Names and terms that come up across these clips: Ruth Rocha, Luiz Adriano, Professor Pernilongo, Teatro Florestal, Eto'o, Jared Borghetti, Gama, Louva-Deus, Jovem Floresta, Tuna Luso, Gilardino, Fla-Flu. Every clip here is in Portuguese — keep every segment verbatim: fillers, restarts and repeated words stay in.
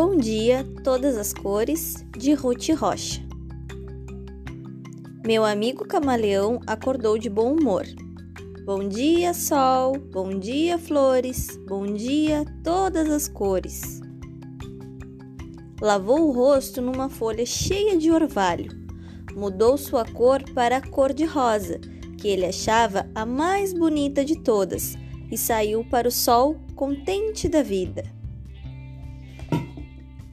Bom dia, todas as cores, de Ruth Rocha. Meu amigo camaleão acordou de bom humor. Bom dia, sol, bom dia, flores, bom dia, todas as cores. Lavou o rosto numa folha cheia de orvalho. Mudou sua cor para a cor de rosa, que ele achava a mais bonita de todas, e saiu para o sol contente da vida.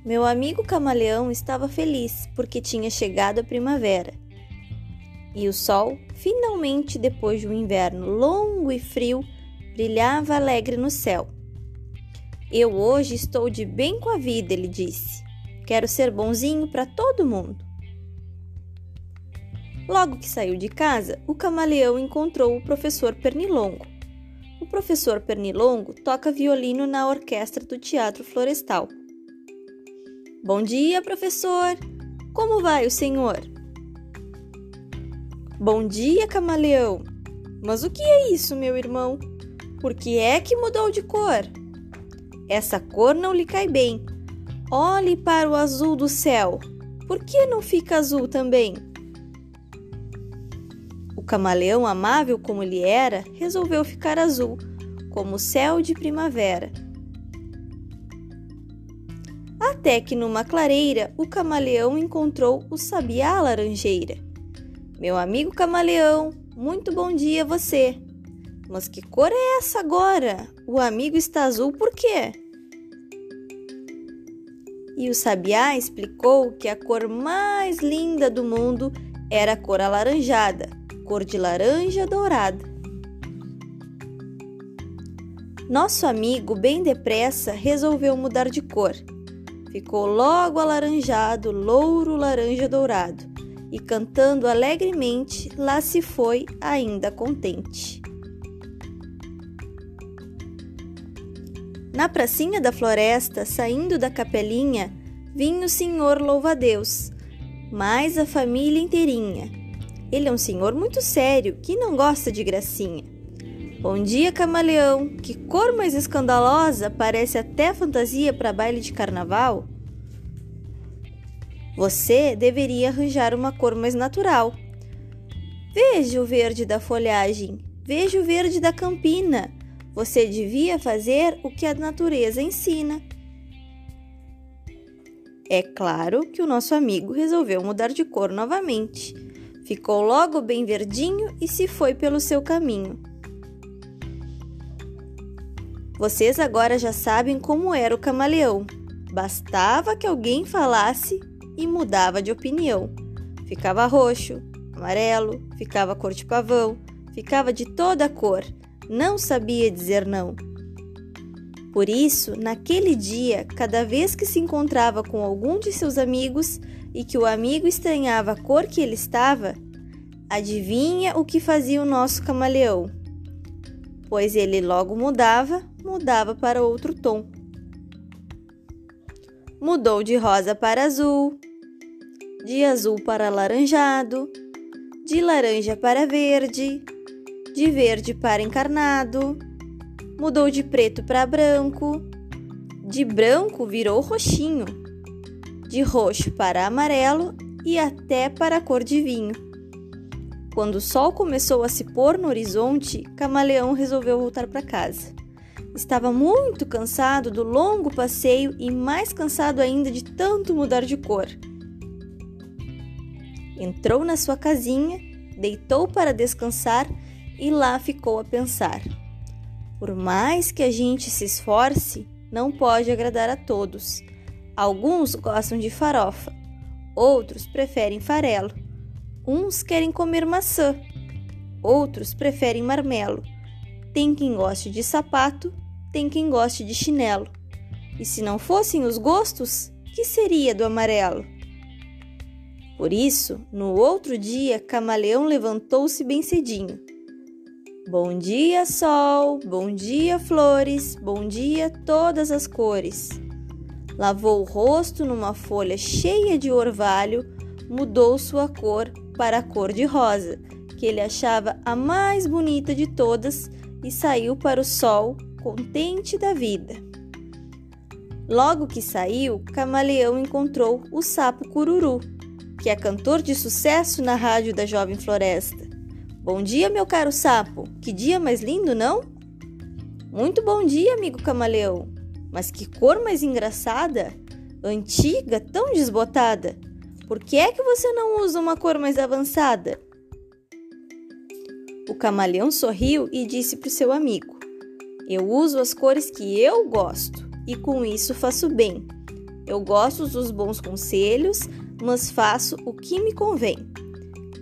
Meu amigo camaleão estava feliz porque tinha chegado a primavera. E o sol, finalmente depois de um inverno longo e frio, brilhava alegre no céu. Eu hoje estou de bem com a vida, ele disse. Quero ser bonzinho para todo mundo. Logo que saiu de casa, o camaleão encontrou o professor Pernilongo. O professor Pernilongo toca violino na orquestra do Teatro Florestal. Bom dia, professor! Como vai o senhor? Bom dia, camaleão! Mas o que é isso, meu irmão? Por que é que mudou de cor? Essa cor não lhe cai bem. Olhe para o azul do céu. Por que não fica azul também? O camaleão, amável como ele era, resolveu ficar azul, como o céu de primavera. Até que numa clareira, o camaleão encontrou o sabiá laranjeira. Meu amigo camaleão, muito bom dia a você. Mas que cor é essa agora? O amigo está azul por quê? E o sabiá explicou que a cor mais linda do mundo era a cor alaranjada, cor de laranja dourada. Nosso amigo, bem depressa, resolveu mudar de cor. Ficou logo alaranjado, louro laranja dourado, e cantando alegremente, lá se foi ainda contente. Na pracinha da floresta, saindo da capelinha, vinha o senhor Louva-Deus, mais a família inteirinha. Ele é um senhor muito sério, que não gosta de gracinha. Bom dia, camaleão, que cor mais escandalosa, parece até fantasia para baile de carnaval. Você deveria arranjar uma cor mais natural. Veja o verde da folhagem, veja o verde da campina. Você devia fazer o que a natureza ensina. É claro que o nosso amigo resolveu mudar de cor novamente. Ficou logo bem verdinho e se foi pelo seu caminho. Vocês agora já sabem como era o camaleão. Bastava que alguém falasse e mudava de opinião. Ficava roxo, amarelo, ficava cor de pavão, ficava de toda cor. Não sabia dizer não. Por isso, naquele dia, cada vez que se encontrava com algum de seus amigos e que o amigo estranhava a cor que ele estava, adivinha o que fazia o nosso camaleão? Pois ele logo mudava, mudava para outro tom. Mudou de rosa para azul, de azul para alaranjado, de laranja para verde, de verde para encarnado, mudou de preto para branco, de branco virou roxinho, de roxo para amarelo e até para a cor de vinho. Quando o sol começou a se pôr no horizonte, camaleão resolveu voltar para casa. Estava muito cansado do longo passeio e mais cansado ainda de tanto mudar de cor. Entrou na sua casinha, deitou para descansar e lá ficou a pensar. Por mais que a gente se esforce, não pode agradar a todos. Alguns gostam de farofa, outros preferem farelo. Uns querem comer maçã, outros preferem marmelo. Tem quem goste de sapato, tem quem goste de chinelo. E se não fossem os gostos, que seria do amarelo? Por isso, no outro dia, camaleão levantou-se bem cedinho. Bom dia, sol, bom dia, flores, bom dia, todas as cores. Lavou o rosto numa folha cheia de orvalho, mudou sua cor para a cor de rosa, que ele achava a mais bonita de todas, e saiu para o sol contente da vida. Logo que saiu, Camaleão encontrou o sapo Cururu, que é cantor de sucesso na rádio da Jovem Floresta. Bom dia, meu caro sapo! Que dia mais lindo, não? Muito bom dia, amigo Camaleão! Mas que cor mais engraçada! Antiga, tão desbotada! Por que é que você não usa uma cor mais avançada? O Camaleão sorriu e disse para o seu amigo: eu uso as cores que eu gosto e com isso faço bem. Eu gosto dos bons conselhos, mas faço o que me convém.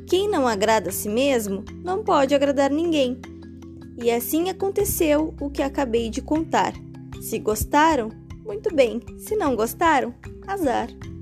Quem não agrada a si mesmo não pode agradar ninguém. E assim aconteceu o que acabei de contar. Se gostaram, muito bem. Se não gostaram, azar.